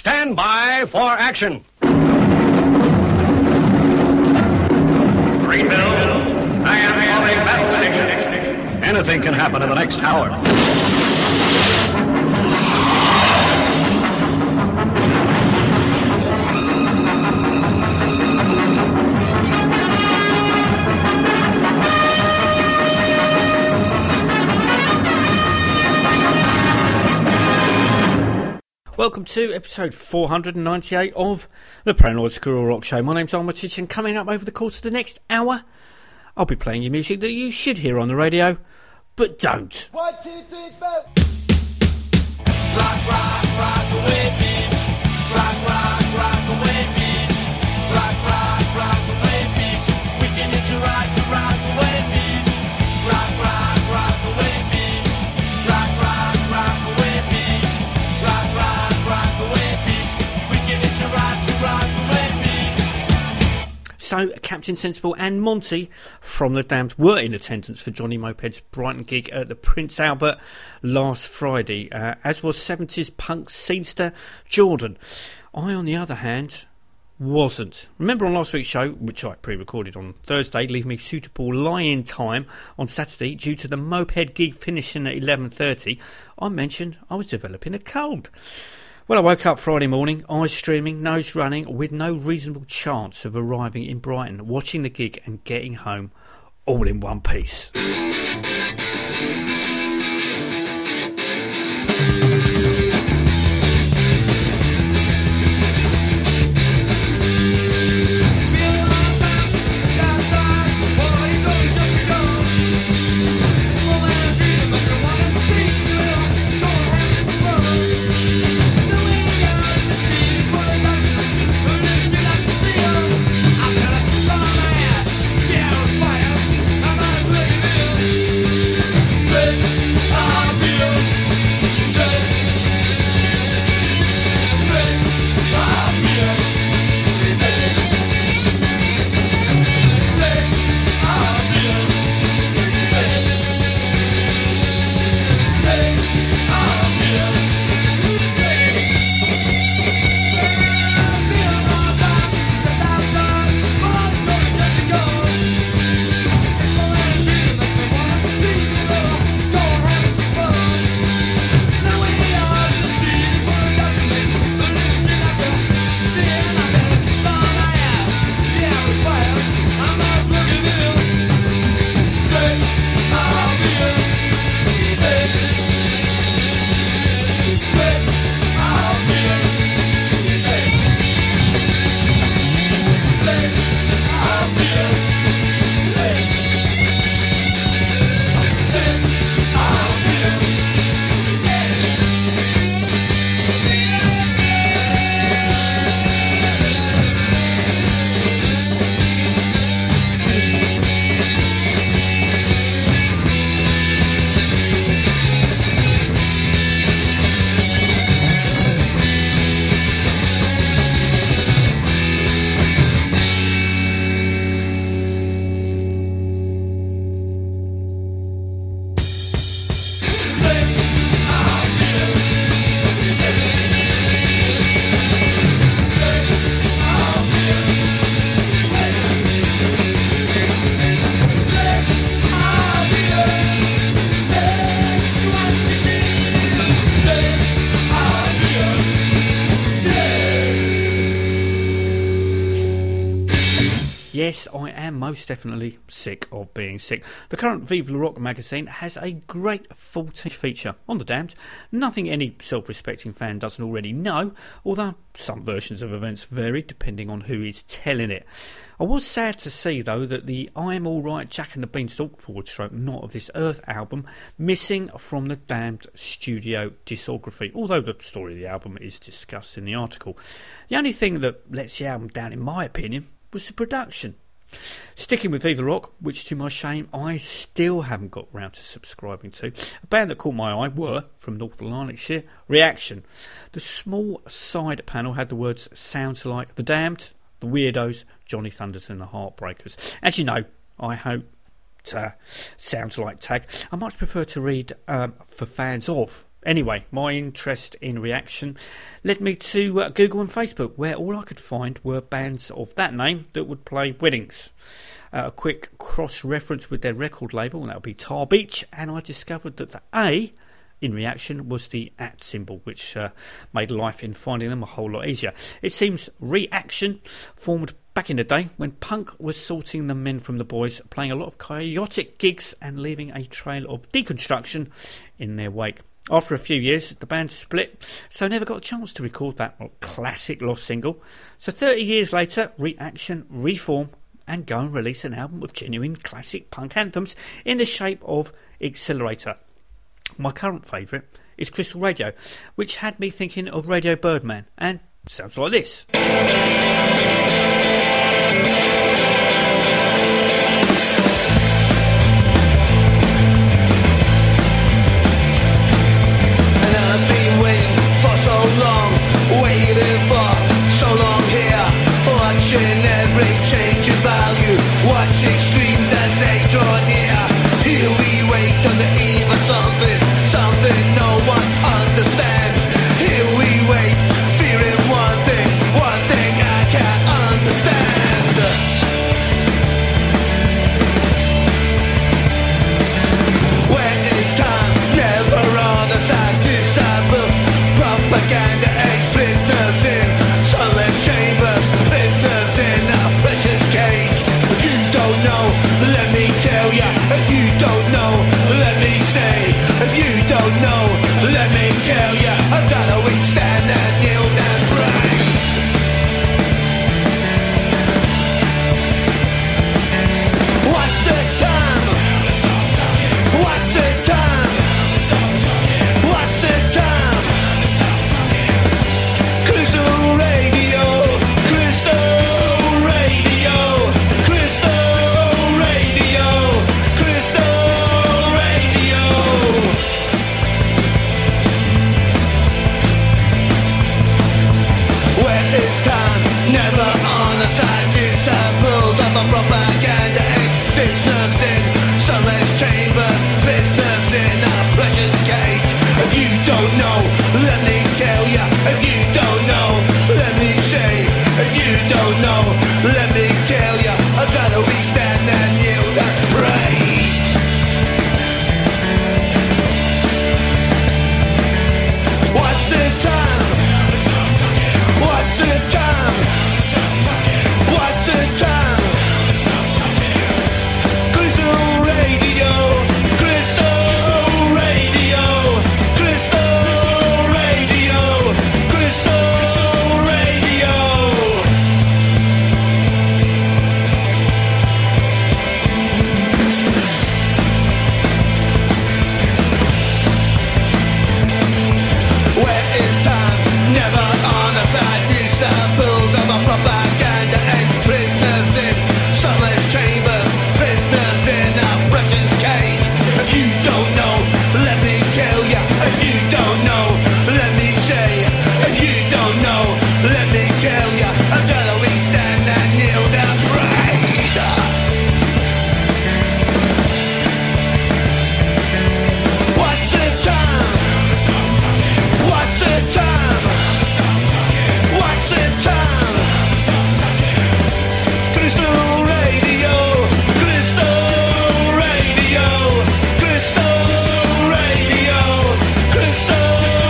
Stand by for action. Greenville, I am on a battle station. Anything can happen in the next hour. Welcome to episode 498 of the Paranoid Squirrel Rock Show. My name's Alma Titch, and coming up over the course of the next hour, I'll be playing you music that you should hear on the radio, but don't. 1, 2, 3, 4. Rock, rock, rock away, bitch. Rock, rock, rock away, bitch. Rock, rock, rock away, bitch. We can hit you right to rock away, bitch. Rock, rock, rock away, bitch. Rock, rock, rock away, bitch. Rock, rock. So Captain Sensible and Monty from The Damned were in attendance for Johnny Moped's Brighton gig at the Prince Albert last Friday, as was 70s punk scenester Jordan. I, on the other hand, wasn't. Remember on last week's show, which I pre-recorded on Thursday, leaving me suitable lie-in time on Saturday due to the Moped gig finishing at 11:30, I mentioned I was developing a cold. Well, I woke up Friday morning, eyes streaming, nose running, with no reasonable chance of arriving in Brighton, watching the gig and getting home all in one piece. Most definitely sick of being sick. The current Viva Le Rock magazine has a great full-length feature on The Damned. Nothing any self-respecting fan doesn't already know, although some versions of events vary depending on who is telling it. I was sad to see, though, that the I Am Alright, Jack and the Beanstalk / Not of This Earth album missing from the Damned studio discography, although the story of the album is discussed in the article. The only thing that lets the album down, in my opinion, was the production. Sticking with Viva Rock, which to my shame I still haven't got round to subscribing to, a band that caught my eye were, from North Lanarkshire, Reaction. The small side panel had the words "sounds like The Damned, The Weirdos, Johnny Thunders and the Heartbreakers." As you know, I hope sounds like tag. I much prefer to read for fans of Anyway, my interest in Reaction led me to Google and Facebook, where all I could find were bands of that name that would play weddings. A quick cross-reference with their record label, and that would be Tar Beach, and I discovered that the A in Reaction was the at symbol, which made life in finding them a whole lot easier. It seems Reaction formed back in the day when punk was sorting the men from the boys, playing a lot of chaotic gigs and leaving a trail of deconstruction in their wake. After a few years, the band split, so never got a chance to record that classic lost single. So 30 years later, Reaction reform and go and release an album of genuine classic punk anthems in the shape of Accelerator. My current favourite is Crystal Radio, which had me thinking of Radio Birdman, and sounds like this. Watch extremes as they draw near. Here we wait on the eve of something no one understands. Here we wait, fearing one thing I can't understand. When it's time, never on the side, disciple propaganda, ex-prisoners in sunless chambers, prisoners in a precious cage. No, let me tell ya, if you don't know, let me say, if you don't know, let me tell ya, I'd rather we stand and kneel and pray. What's the time? What's the time? What's the time? Crystal Radio, Crystal Radio, Crystal side disciples of a propaganda, ex-prisoners in sunless chambers, prisoners in a precious cage. If you don't know, let me tell ya. If you don't know, let me say. If you don't know, let me tell ya. I'd rather we stand and yield and pray. What's the time? What's the time? What's the time? Crystal Radio, Crystal Radio, Crystal Radio, Crystal Radio. Where is time? Never on a side, disciples of a propaganda. Prisoners in sunless chambers, prisoners in a precious cage. If you don't know, let me tell ya. If you don't know, let me say. If you don't know, let me tell ya. I'd rather we stand and kneel down prayed. What's the time? What's the time? What's the time? Crystal Radio, Crystal Radio, Crystal Radio, Crystal Radio. What's the time?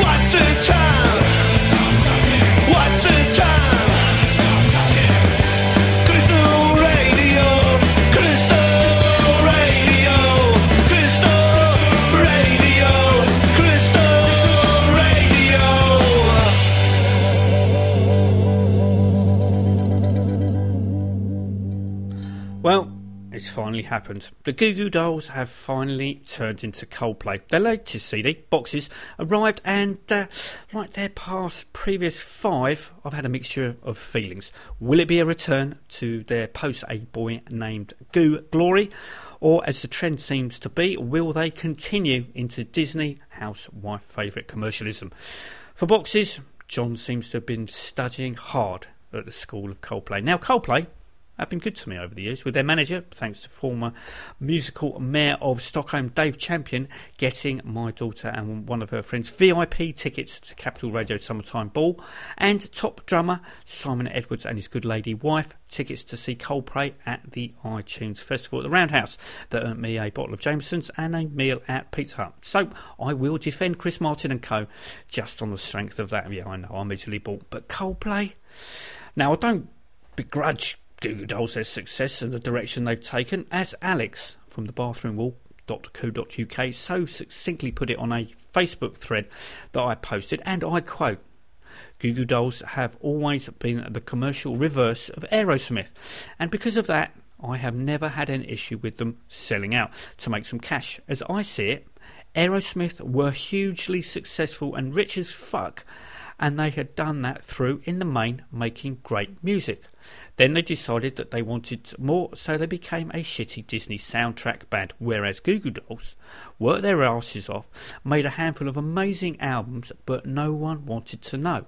What's the time? What's the time? Well, it's finally happened. The Goo Goo Dolls have finally turned into Coldplay. Their latest CD, Boxes, arrived, and like their previous five, I've had a mixture of feelings. Will it be a return to their post-A Boy named Goo Glory, Or, as the trend seems to be, will they continue into Disney housewife favourite commercialism? For Boxes, John seems to have been studying hard at the school of Coldplay. Now, Coldplay have been good to me over the years, with their manager, thanks to former musical mayor of Stockholm, Dave Champion, getting my daughter and one of her friends VIP tickets to Capital Radio Summertime Ball, and top drummer Simon Edwards and his good lady wife tickets to see Coldplay at the iTunes Festival at the Roundhouse that earned me a bottle of Jameson's and a meal at Pizza Hut. So I will defend Chris Martin and co. just on the strength of that. Yeah, I know, I'm easily bought, but Coldplay? Now, I don't begrudge Goo Goo Dolls their success and the direction they've taken, as Alex from thebathroomwall.co.uk so succinctly put it on a Facebook thread that I posted, and I quote, "Goo Goo Dolls have always been the commercial reverse of Aerosmith, and because of that, I have never had an issue with them selling out to make some cash. As I see it, Aerosmith were hugely successful and rich as fuck, and they had done that through, in the main, making great music. Then they decided that they wanted more, so they became a shitty Disney soundtrack band, whereas Goo Goo Dolls worked their asses off, made a handful of amazing albums, but no one wanted to know.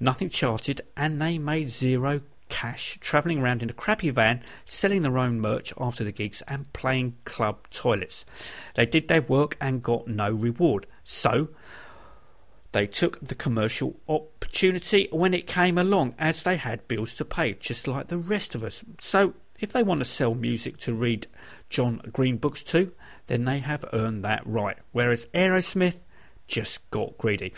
Nothing charted, and they made zero cash, travelling around in a crappy van, selling their own merch after the gigs and playing club toilets. They did their work and got no reward. So they took the commercial opportunity when it came along, as they had bills to pay, just like the rest of us. So if they want to sell music to read John Green books to, then they have earned that right, whereas Aerosmith just got greedy.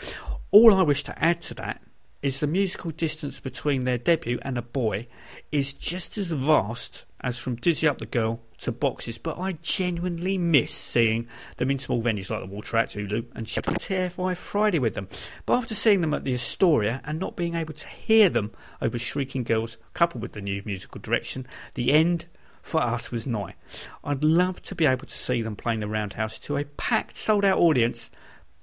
All I wish to add to that is the musical distance between their debut and A Boy is just as vast as from Dizzy Up the Girl to Boxes, but I genuinely miss seeing them in small venues like the Water at Hulu and Terrify Friday with them. But after seeing them at the Astoria and not being able to hear them over Shrieking Girls, coupled with the new musical direction, the end for us was nigh. I'd love to be able to see them playing the Roundhouse to a packed, sold-out audience,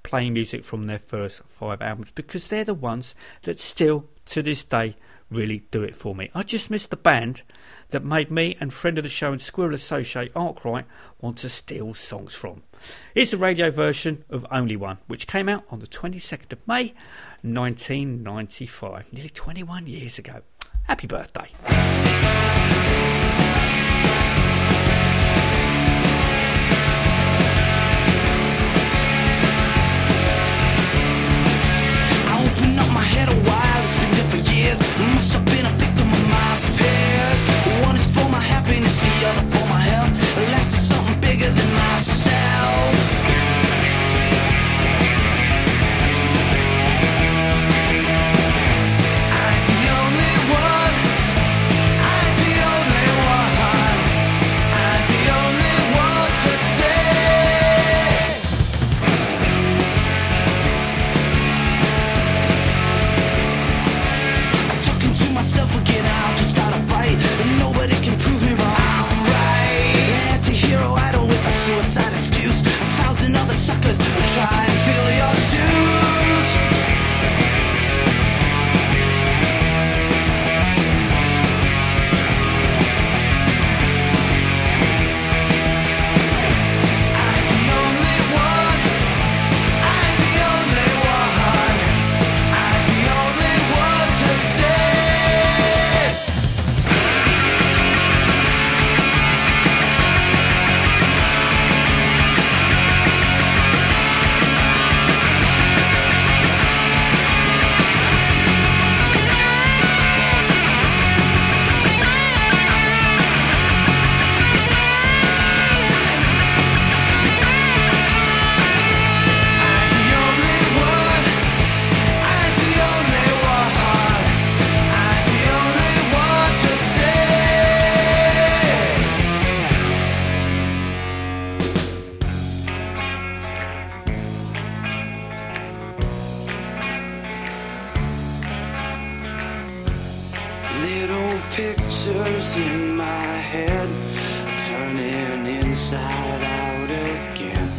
playing music from their first 5 albums, because they're the ones that still to this day really do it for me. I just miss the band that made me and friend of the show and Squirrel associate Arkwright want to steal songs from. Here's the radio version of Only One, which came out on the 22nd of May 1995, nearly 21 years ago. Happy birthday. Must have been a victim of my fears. One is for my happiness, the other for my health. Last is something bigger than myself. I'm the only one. I'm the only one. I'm the only one to save. I'm talking to myself again, I'll just start a fight. Nobody can prove me wrong. I'm right. Anti-hero idol with a suicide excuse. 1,000 other suckers try and fill your shoes. I'm the only one. I'm the only one. I'm the only one to save. I'm the only one. I'm the only one. I'm the only one to save. Little pictures in my head, turning inside out again.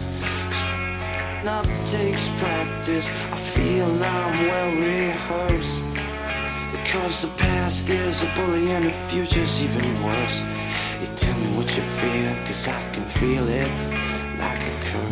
Up takes practice, I feel I'm well rehearsed. Because the past is a bully and the future's even worse. You tell me what you feel, 'cause I can feel it like a curse.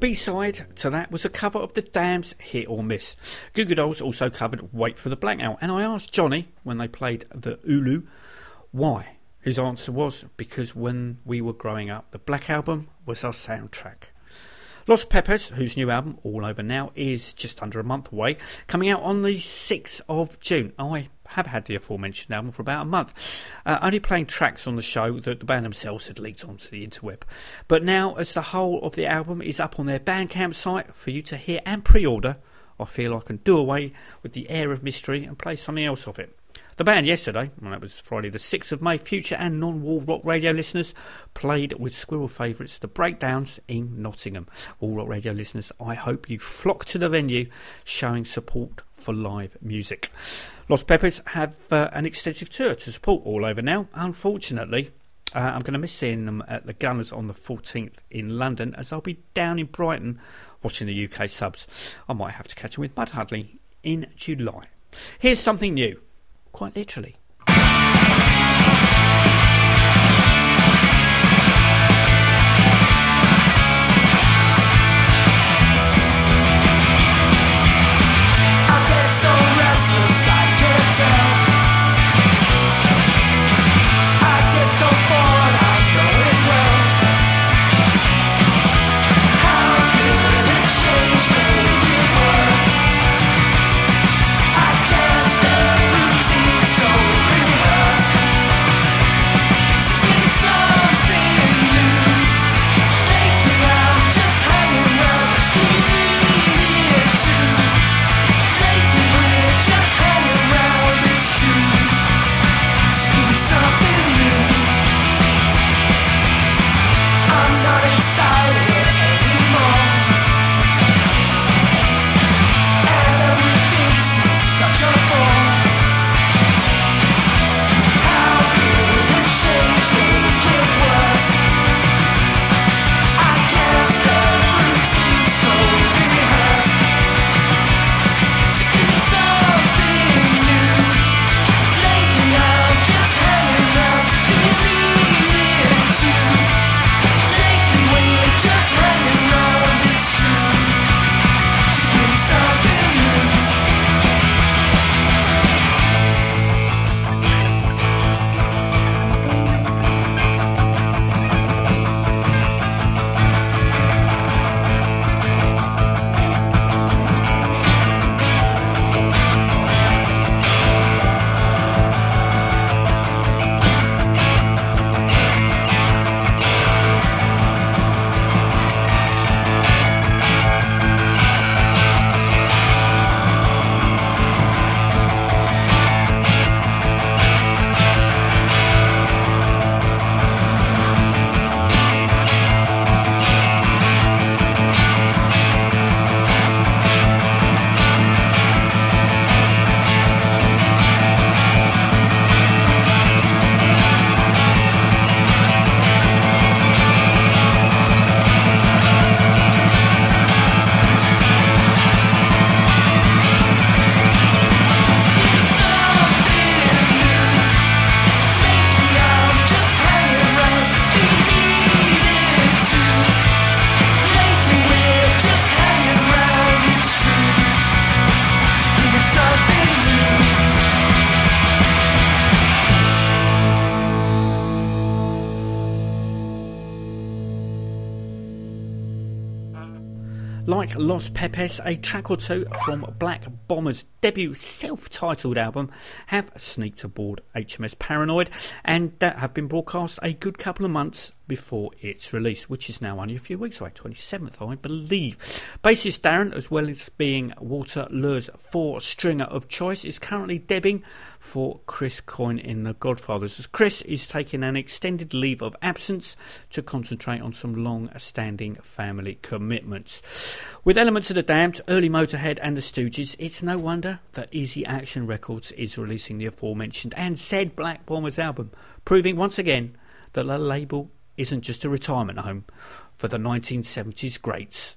B-side to that was a cover of The Damned's Hit or Miss. Goo Goo Dolls also covered Wait for the Blackout, and I asked Johnny, when they played the Hulu, why. His answer was, because when we were growing up, the Black Album was our soundtrack. Los Pepes, whose new album, All Over Now, is just under a month away, coming out on the 6th of June. I have had the aforementioned album for about a month, only playing tracks on the show that the band themselves had leaked onto the interweb. But now, as the whole of the album is up on their Bandcamp site for you to hear and pre-order, I feel I can do away with the air of mystery and play something else of it. The band yesterday, well, that was Friday the 6th of May, future and non-Wall Rock Radio listeners, played with Squirrel favourites The Breakdowns in Nottingham. Wall Rock Radio listeners, I hope you flock to the venue showing support for live music. Los Pepes have an extensive tour to support All Over Now. Unfortunately, I'm going to miss seeing them at the Gunners on the 14th in London, as I'll be down in Brighton watching the UK subs. I might have to catch them with Mud Hudley in July. Here's something new. Quite literally. I get so restless, I can't tell. I get so bored, I know it well. How could it change me worse? I can't stand Los Pepes, a track or two from Black Bombers' debut self-titled album have sneaked aboard HMS Paranoid, and that have been broadcast a good couple of months before its release, which is now only a few weeks away, 27th I believe. Bassist Darren, as well as being Walter Lure's four-stringer of choice, is currently debbing for Chris Coyne in The Godfathers, as Chris is taking an extended leave of absence to concentrate on some long-standing family commitments. With elements of The Damned, early Motorhead and The Stooges, it's no wonder that Easy Action Records is releasing the aforementioned and said Black Bombers album, proving once again that the label isn't just a retirement home for the 1970s greats.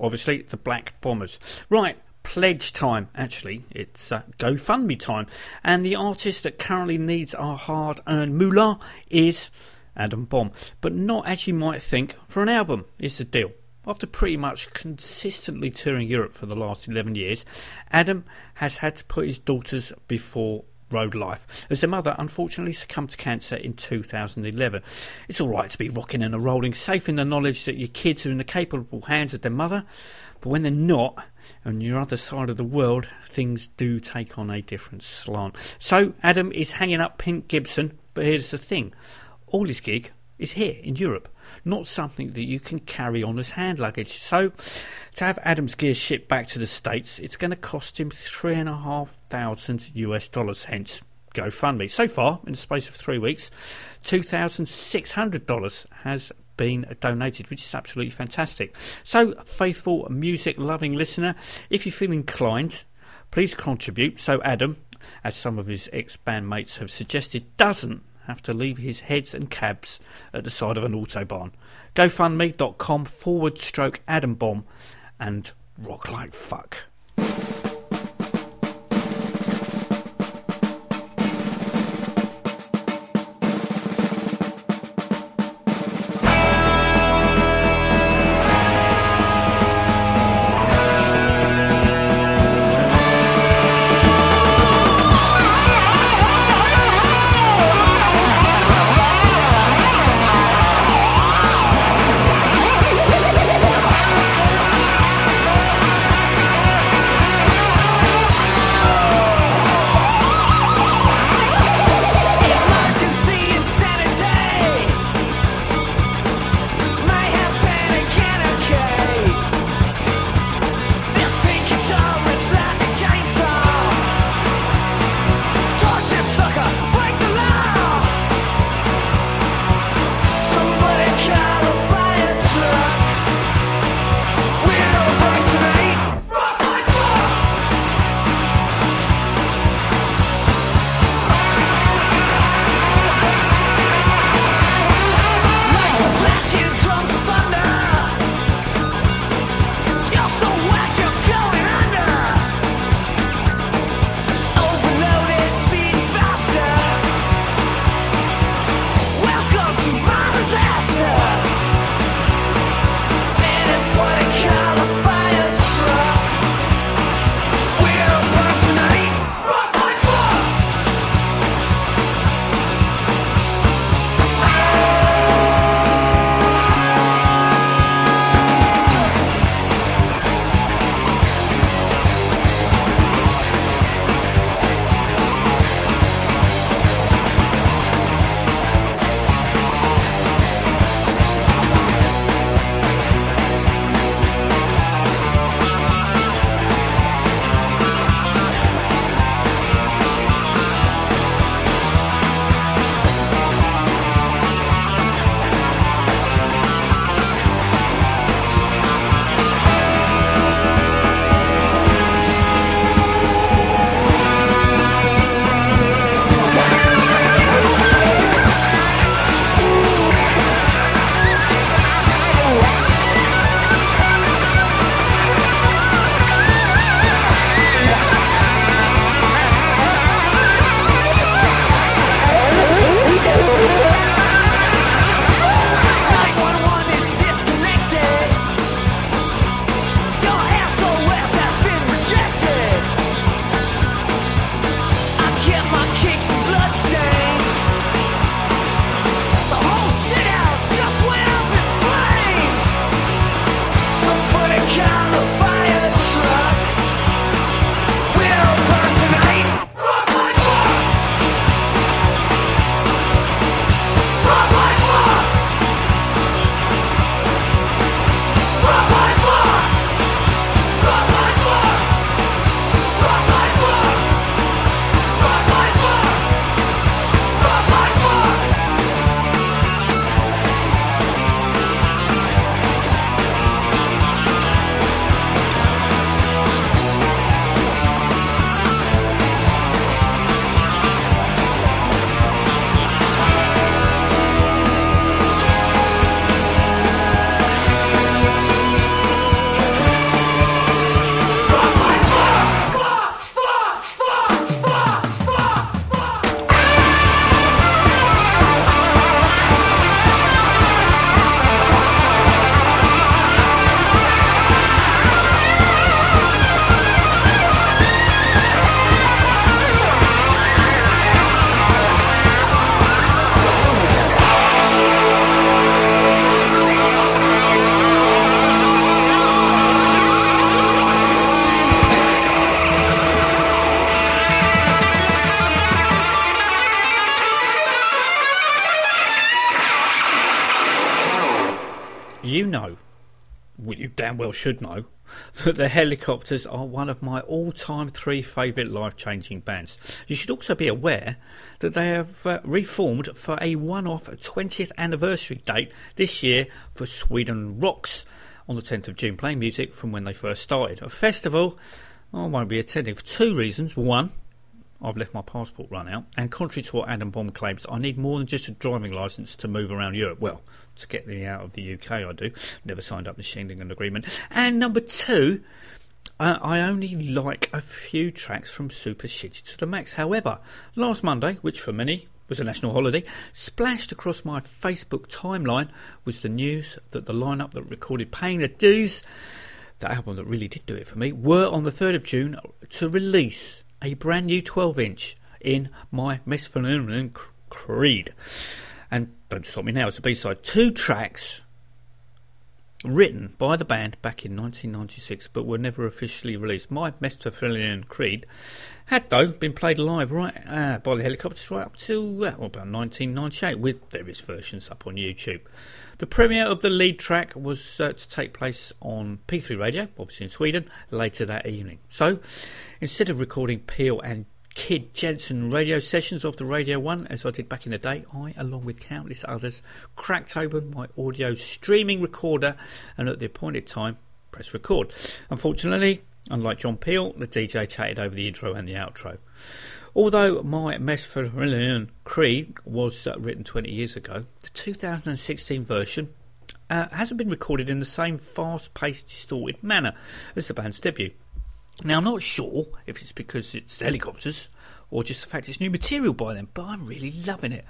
Obviously, the Black Bombers. Right, pledge time. Actually, it's GoFundMe time. And the artist that currently needs our hard-earned moolah is Adam Bomb, but not as you might think for an album is the deal. After pretty much consistently touring Europe for the last 11 years, Adam has had to put his daughters before road life, as their mother unfortunately succumbed to cancer in 2011. It's alright to be rocking and rolling, safe in the knowledge that your kids are in the capable hands of their mother, but when they're not, on your other side of the world, things do take on a different slant. So Adam is hanging up Pink Gibson, but here's the thing, all his gig is here in Europe, not something that you can carry on as hand luggage. So to have Adam's gear shipped back to the States, it's going to cost him $3,500 US, hence GoFundMe. So far, in the space of 3 weeks, $2,600 has been donated, which is absolutely fantastic. So, faithful music-loving listener, if you feel inclined, please contribute so Adam, as some of his ex-band mates have suggested, doesn't have to leave his heads and cabs at the side of an autobahn. GoFundMe.com/Adam Bomb and rock like fuck. damn well should know that the Hellacopters are one of my all-time 3 favourite life-changing bands. You should also be aware that they have reformed for a one-off 20th anniversary date this year for Sweden Rocks on the 10th of June, playing music from when they first started. A festival I won't be attending for 2 reasons. One, I've left my passport run out, and contrary to what Adam Bomb claims, I need more than just a driving licence to move around Europe. Well, to get me out of the UK, I do. Never signed up the Schengen Agreement. And number 2, I only like a few tracks from Super Shitty to the Max. However, last Monday, which for many was a national holiday, splashed across my Facebook timeline was the news that the lineup that recorded Paying the Dues, the album that really did do it for me, were on the 3rd of June to release a brand new 12-inch in My Mesphenomenon Creed. And Don't Stop Me Now is a B-side. 2 tracks written by the band back in 1996 but were never officially released. My Mesphenomenon Creed had, though, been played live by the Hellacopters right up till about 1998, with various versions up on YouTube. The premiere of the lead track was to take place on P3 Radio, obviously in Sweden, later that evening. So, instead of recording Peel and Kid Jensen radio sessions off the Radio 1, as I did back in the day, I, along with countless others, cracked open my audio streaming recorder and at the appointed time, pressed record. Unfortunately, unlike John Peel, the DJ chatted over the intro and the outro. Although My Mesphenomenon Creed was written 20 years ago, the 2016 version hasn't been recorded in the same fast-paced, distorted manner as the band's debut. Now, I'm not sure if it's because it's the Hellacopters or just the fact it's new material by them, but I'm really loving it.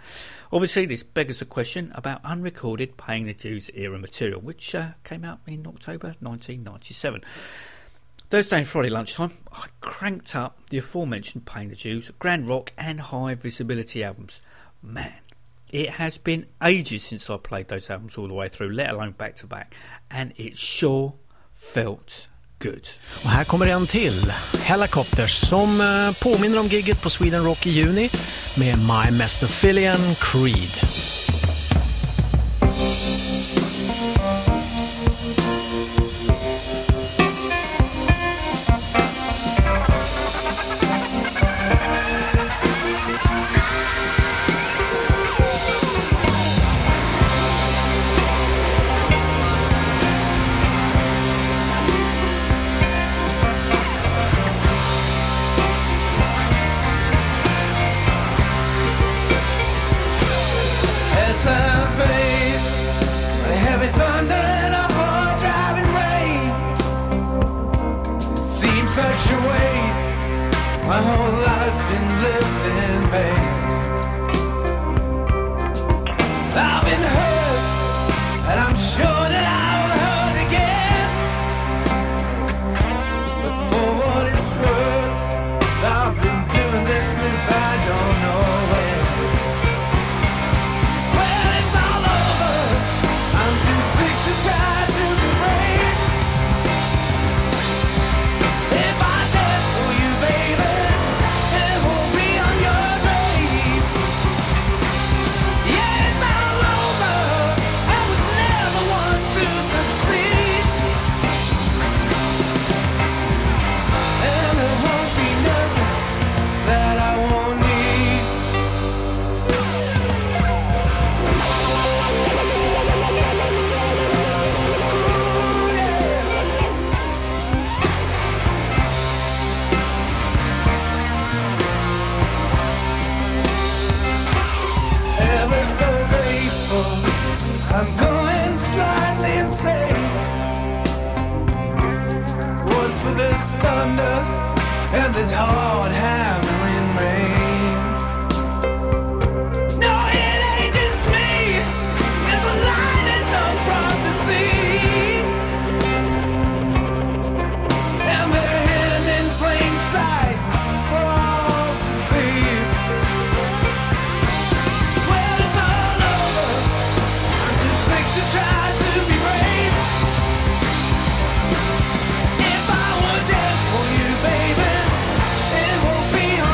Obviously, this beggars the question about unrecorded Paying the Dues era material, which came out in October 1997. Thursday and Friday lunchtime, I cranked up the aforementioned Paying the Dues, Grand Rock and High Visibility albums. Man, it has been ages since I played those albums all the way through, let alone back to back, and it sure felt good. Och här kommer en till, Hellacopters, som påminner om gigget på Sweden Rock i juni med My Mesphenomenon Creed. If I were dead for you, baby, it won't be hard.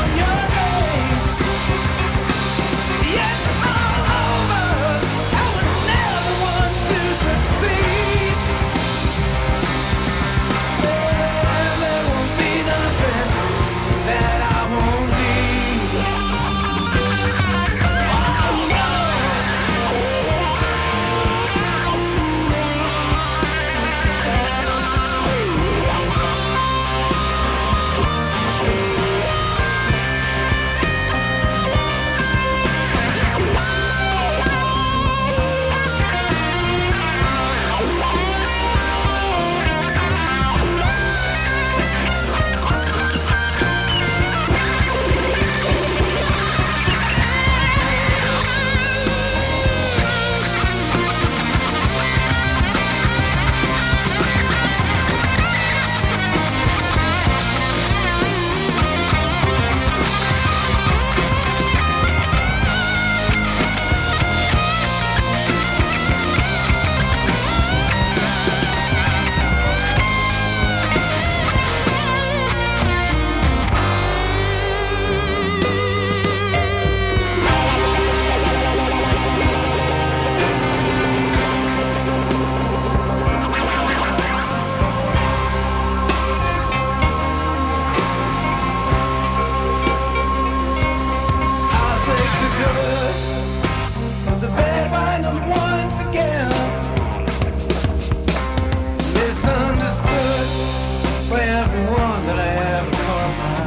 one that I ever called my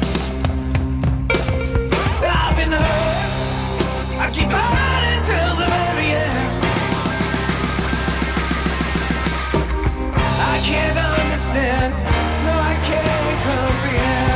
friend. I've been hurt, I keep on until the very end. I can't understand, no I can't comprehend.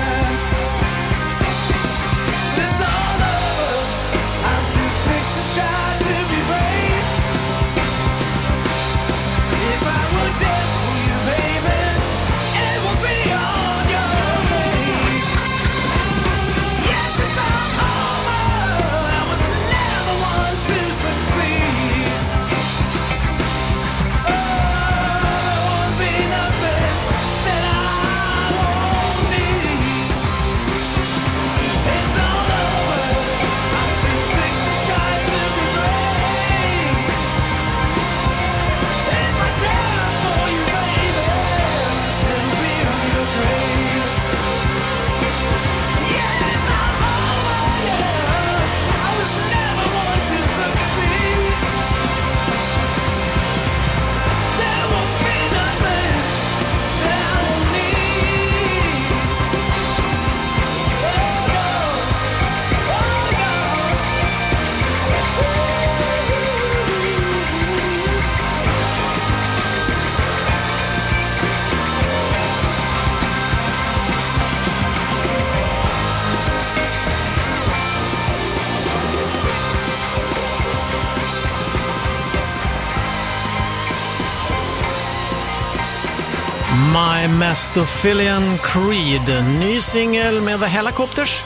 My Mastophilian Creed, ny singel med The Hellacopters.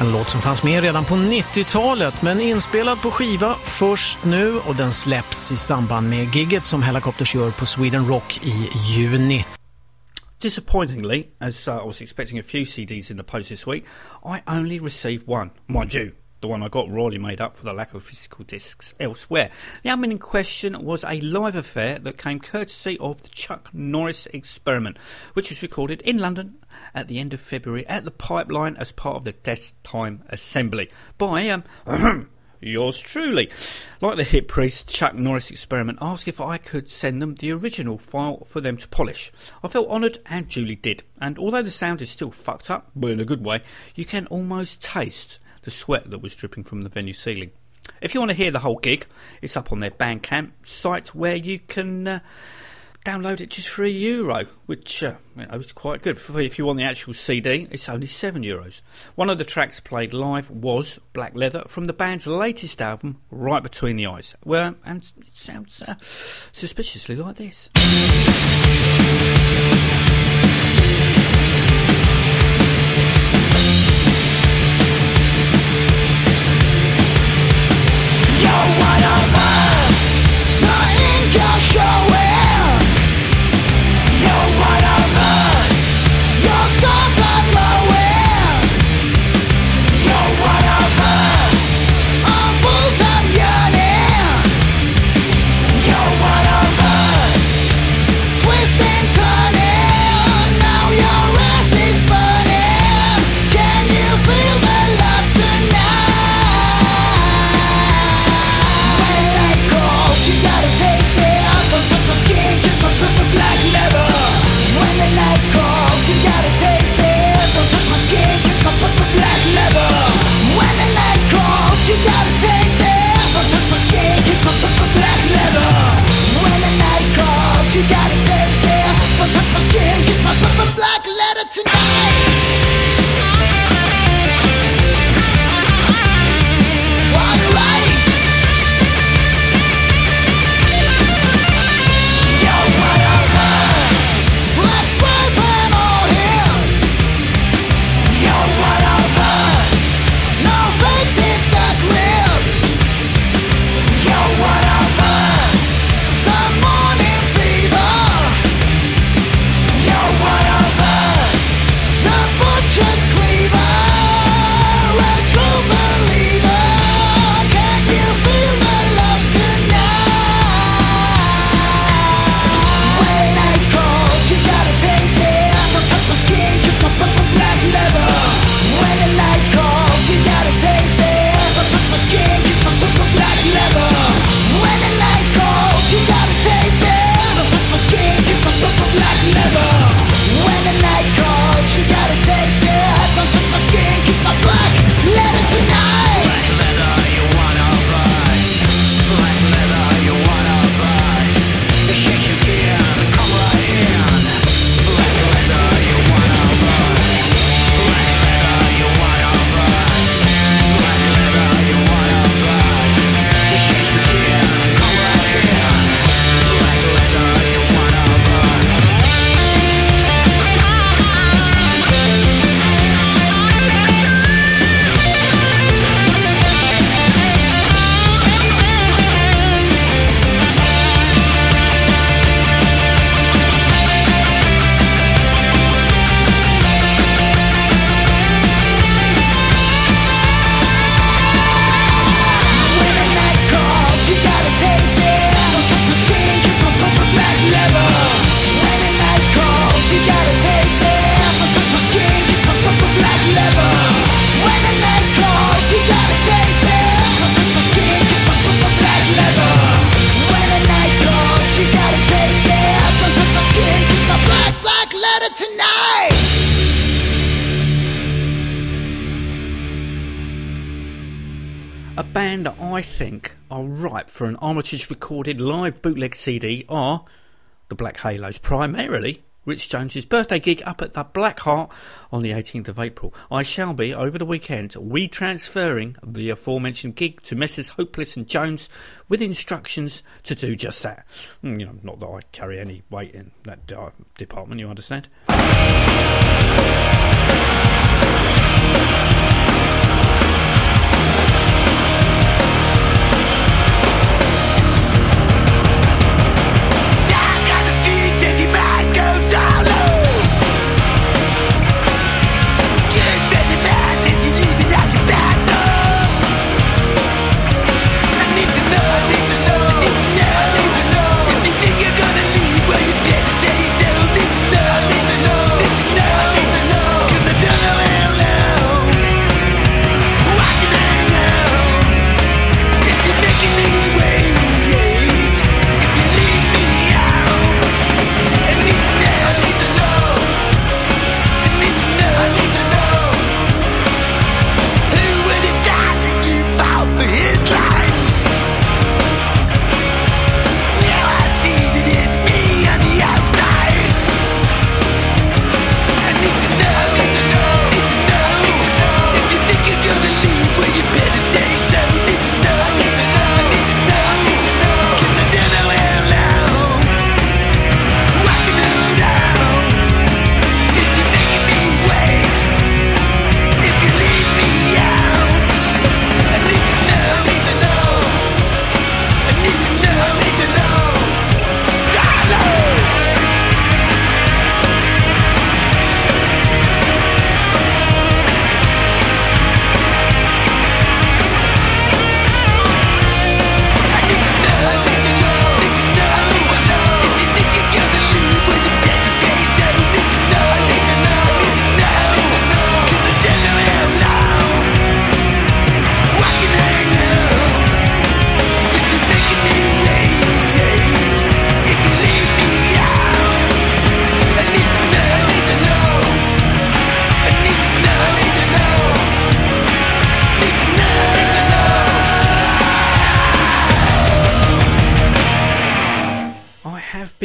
En låt som fanns med redan på 90-talet men inspelad på skiva först nu, och den släpps i samband med gigget som Hellacopters gör på Sweden Rock I juni. Disappointingly, as I was expecting a few CDs in the post this week, I only received one, mind you. The one I got royally made up for the lack of physical discs elsewhere. The album in question was a live affair that came courtesy of the Chuck Norris Experiment, which was recorded in London at the end of February at the Pipeline as part of the Death Time Assembly by yours truly. Like the hit priest, Chuck Norris Experiment asked if I could send them the original file for them to polish. I felt honoured and duly did, and although the sound is still fucked up, but in a good way, you can almost taste the sweat that was dripping from the venue ceiling. If you want to hear the whole gig, it's up on their Bandcamp site where you can download it just for €1, which is quite good. If you want the actual CD, it's only €7. One of the tracks played live was Black Leather from the band's latest album, Right Between the Eyes. Well, and it sounds suspiciously like this. What on earth? The ink you're showing. You're what on earth? Your scars are glowing. You're what on earth? I'm full of yearning. You're what on earth? Twist and turning. Now your ass is burning. Can you feel the love tonight? You gotta taste it. I don't touch my skin, kiss my grip of black leather. When the night calls, you gotta taste it. I don't touch my skin, kiss my grip of black leather. When the night calls, you gotta taste it. I don't touch my skin, kiss my grip of black leather. When the night calls, you gotta taste it. I don't touch my skin, kiss my grip of black leather tonight. The A band that I think are ripe for an Alma Titch recorded live bootleg CD are the Black Halos, primarily Rich Jones's birthday gig up at the Black Heart on the 18th of April. I shall be, over the weekend, retransferring the aforementioned gig to Messrs Hopeless and Jones with instructions to do just that. You know, not that I carry any weight in that department, you understand.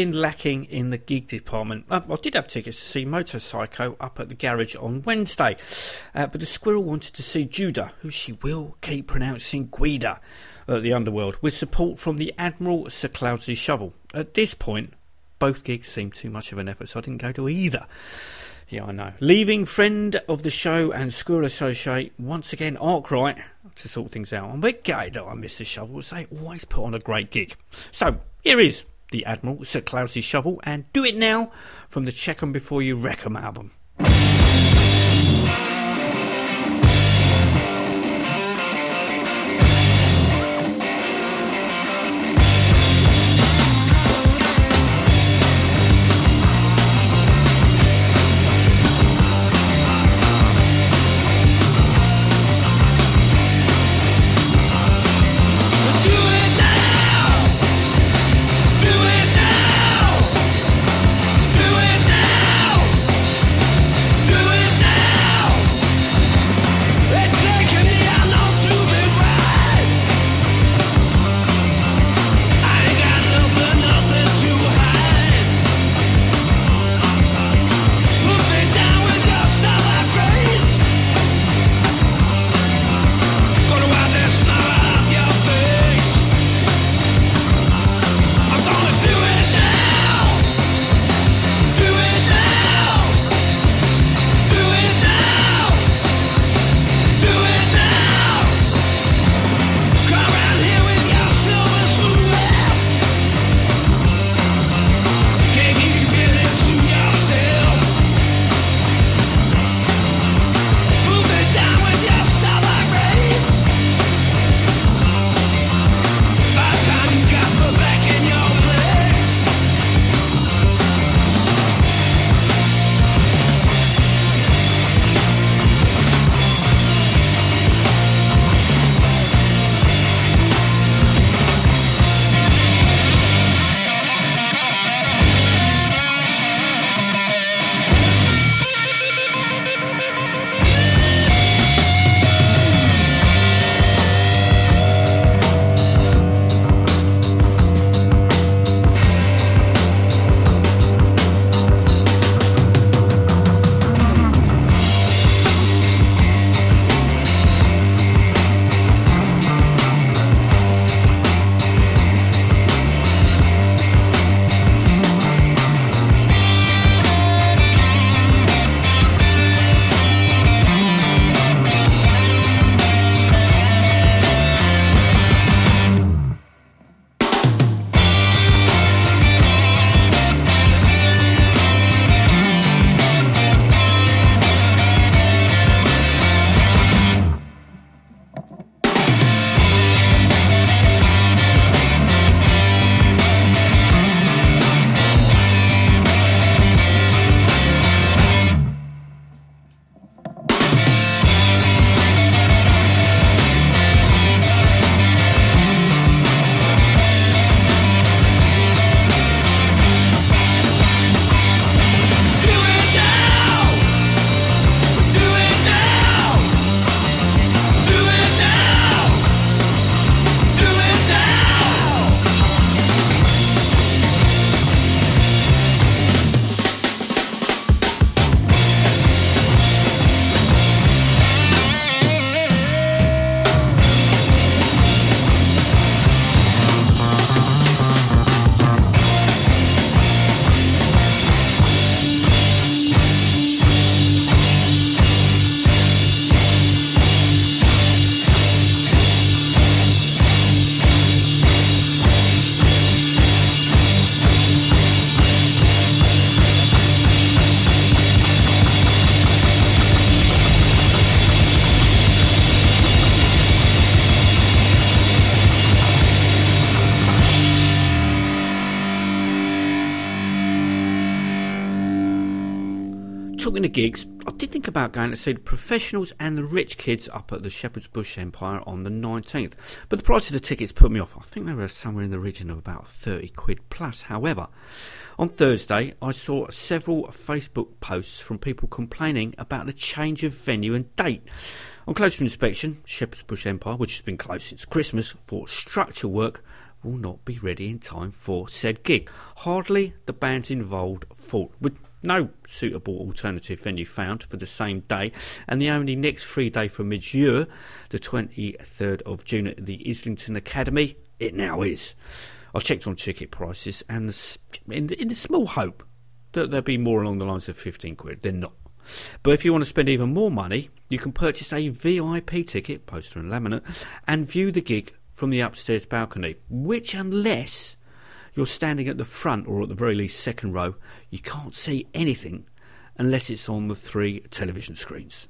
Lacking in the gig department. I did have tickets to see Motor Psycho up at the garage on Wednesday, but the squirrel wanted to see Judah, who she will keep pronouncing Guida, at the Underworld, with support from the Admiral Sir Cloudesley Shovel. At this point, both gigs seemed too much of an effort, so I didn't go to either. Yeah, I know. Leaving friend of the show and squirrel associate, once again, Arkwright, to sort things out. I'm a bit gay that I miss the Shovel, as they always put on a great gig. So, here is the Admiral Sir Cloudesley Shovel and Do It Now from the Check 'Em Before You Wreck 'Em album. talking to gigs, I did think about going to see the Professionals and the Rich Kids up at the Shepherd's Bush Empire on the 19th, but the price of the tickets put me off. I think they were somewhere in the region of about 30 quid plus. However, on Thursday, I saw several Facebook posts from people complaining about the change of venue and date. On closer inspection, Shepherd's Bush Empire, which has been closed since Christmas for structure work, will not be ready in time for said gig. Hardly the bands involved fault, with no suitable alternative venue found for the same day, and the only next free day for mid-year, the 23rd of June at the Islington Academy, it now is. I checked on ticket prices, and in the small hope that there'll be more along the lines of 15 quid. They're not. But if you want to spend even more money, you can purchase a VIP ticket, poster and laminate, and view the gig from the upstairs balcony, which, unless you're standing at the front or at the very least second row, you can't see anything unless it's on the three television screens.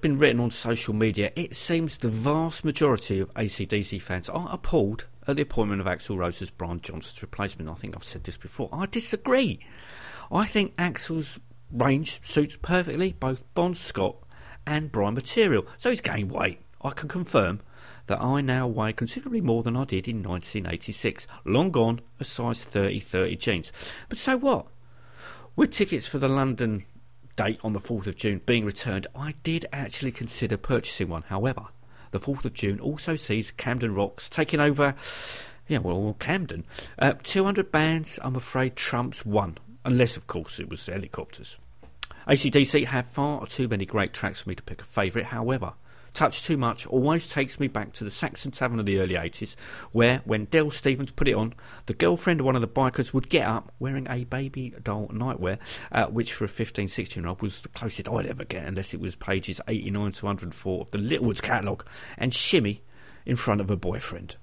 Been written on social media, it seems the vast majority of AC/DC fans are appalled at the appointment of Axl Rose as Brian Johnson's replacement. I think I've said this before. I disagree. I think Axl's range suits perfectly both Bon Scott and Brian material, so he's gained weight. I can confirm that I now weigh considerably more than I did in 1986. Long gone, a size 30 jeans. But so what? With tickets for the London date on the 4th of June being returned, I did actually consider purchasing one. However, the 4th of June also sees Camden Rocks taking over, Camden. 200 bands, I'm afraid, trumps one. Unless, of course, it was Helicopters. AC/DC had far too many great tracks for me to pick a favourite. However, Touch Too Much always takes me back to the Saxon Tavern of the early 80s, where, when Del Stevens put it on, the girlfriend of one of the bikers would get up wearing a baby doll nightwear, which for a 15, 16-year-old was the closest I'd ever get, unless it was pages 89 to 104 of the Littlewoods catalogue, and shimmy in front of her boyfriend.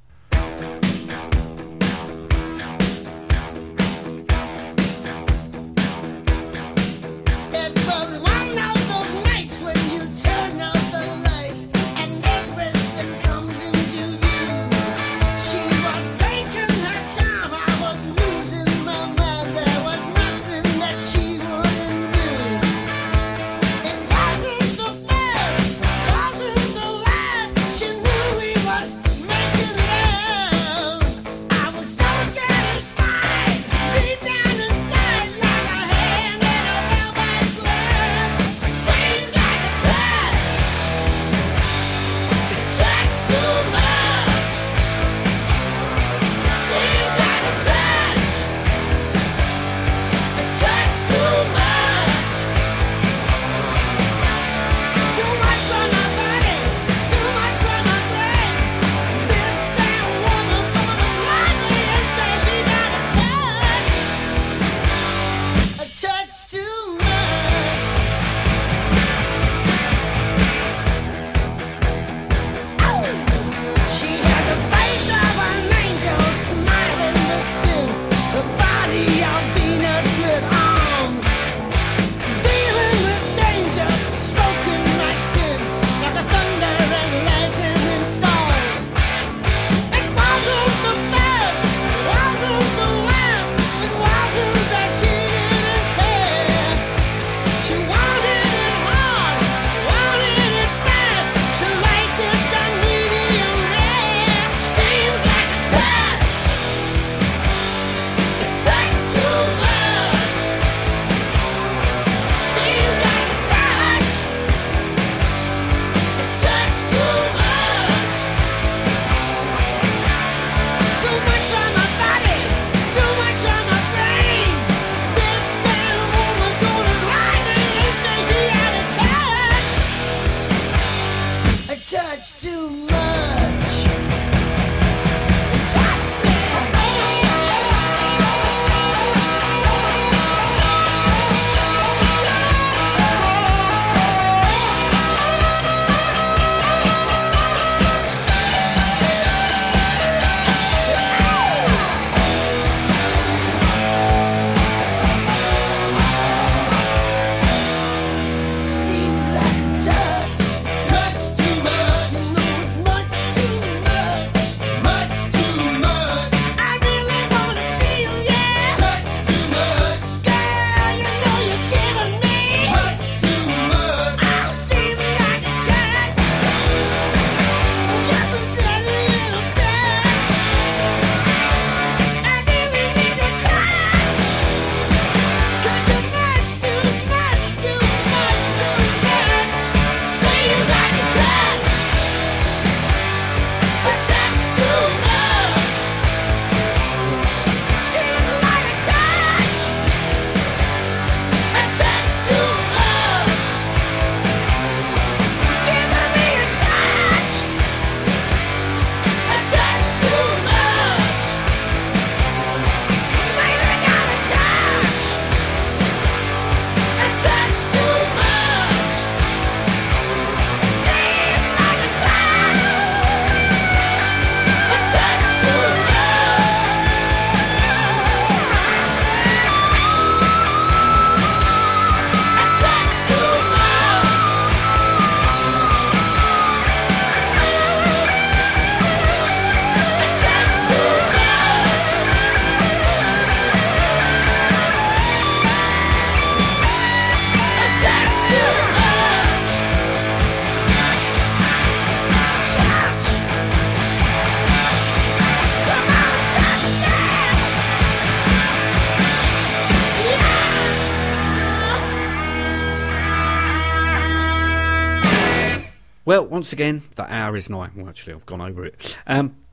Well, once again, the hour is nine. Well, actually, I've gone over it.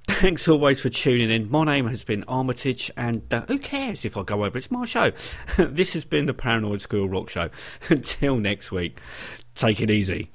Thanks always for tuning in. My name has been Alma Titch, and who cares if I go over? It's my show. This has been the Paranoid School Rock Show. Until next week, take it easy.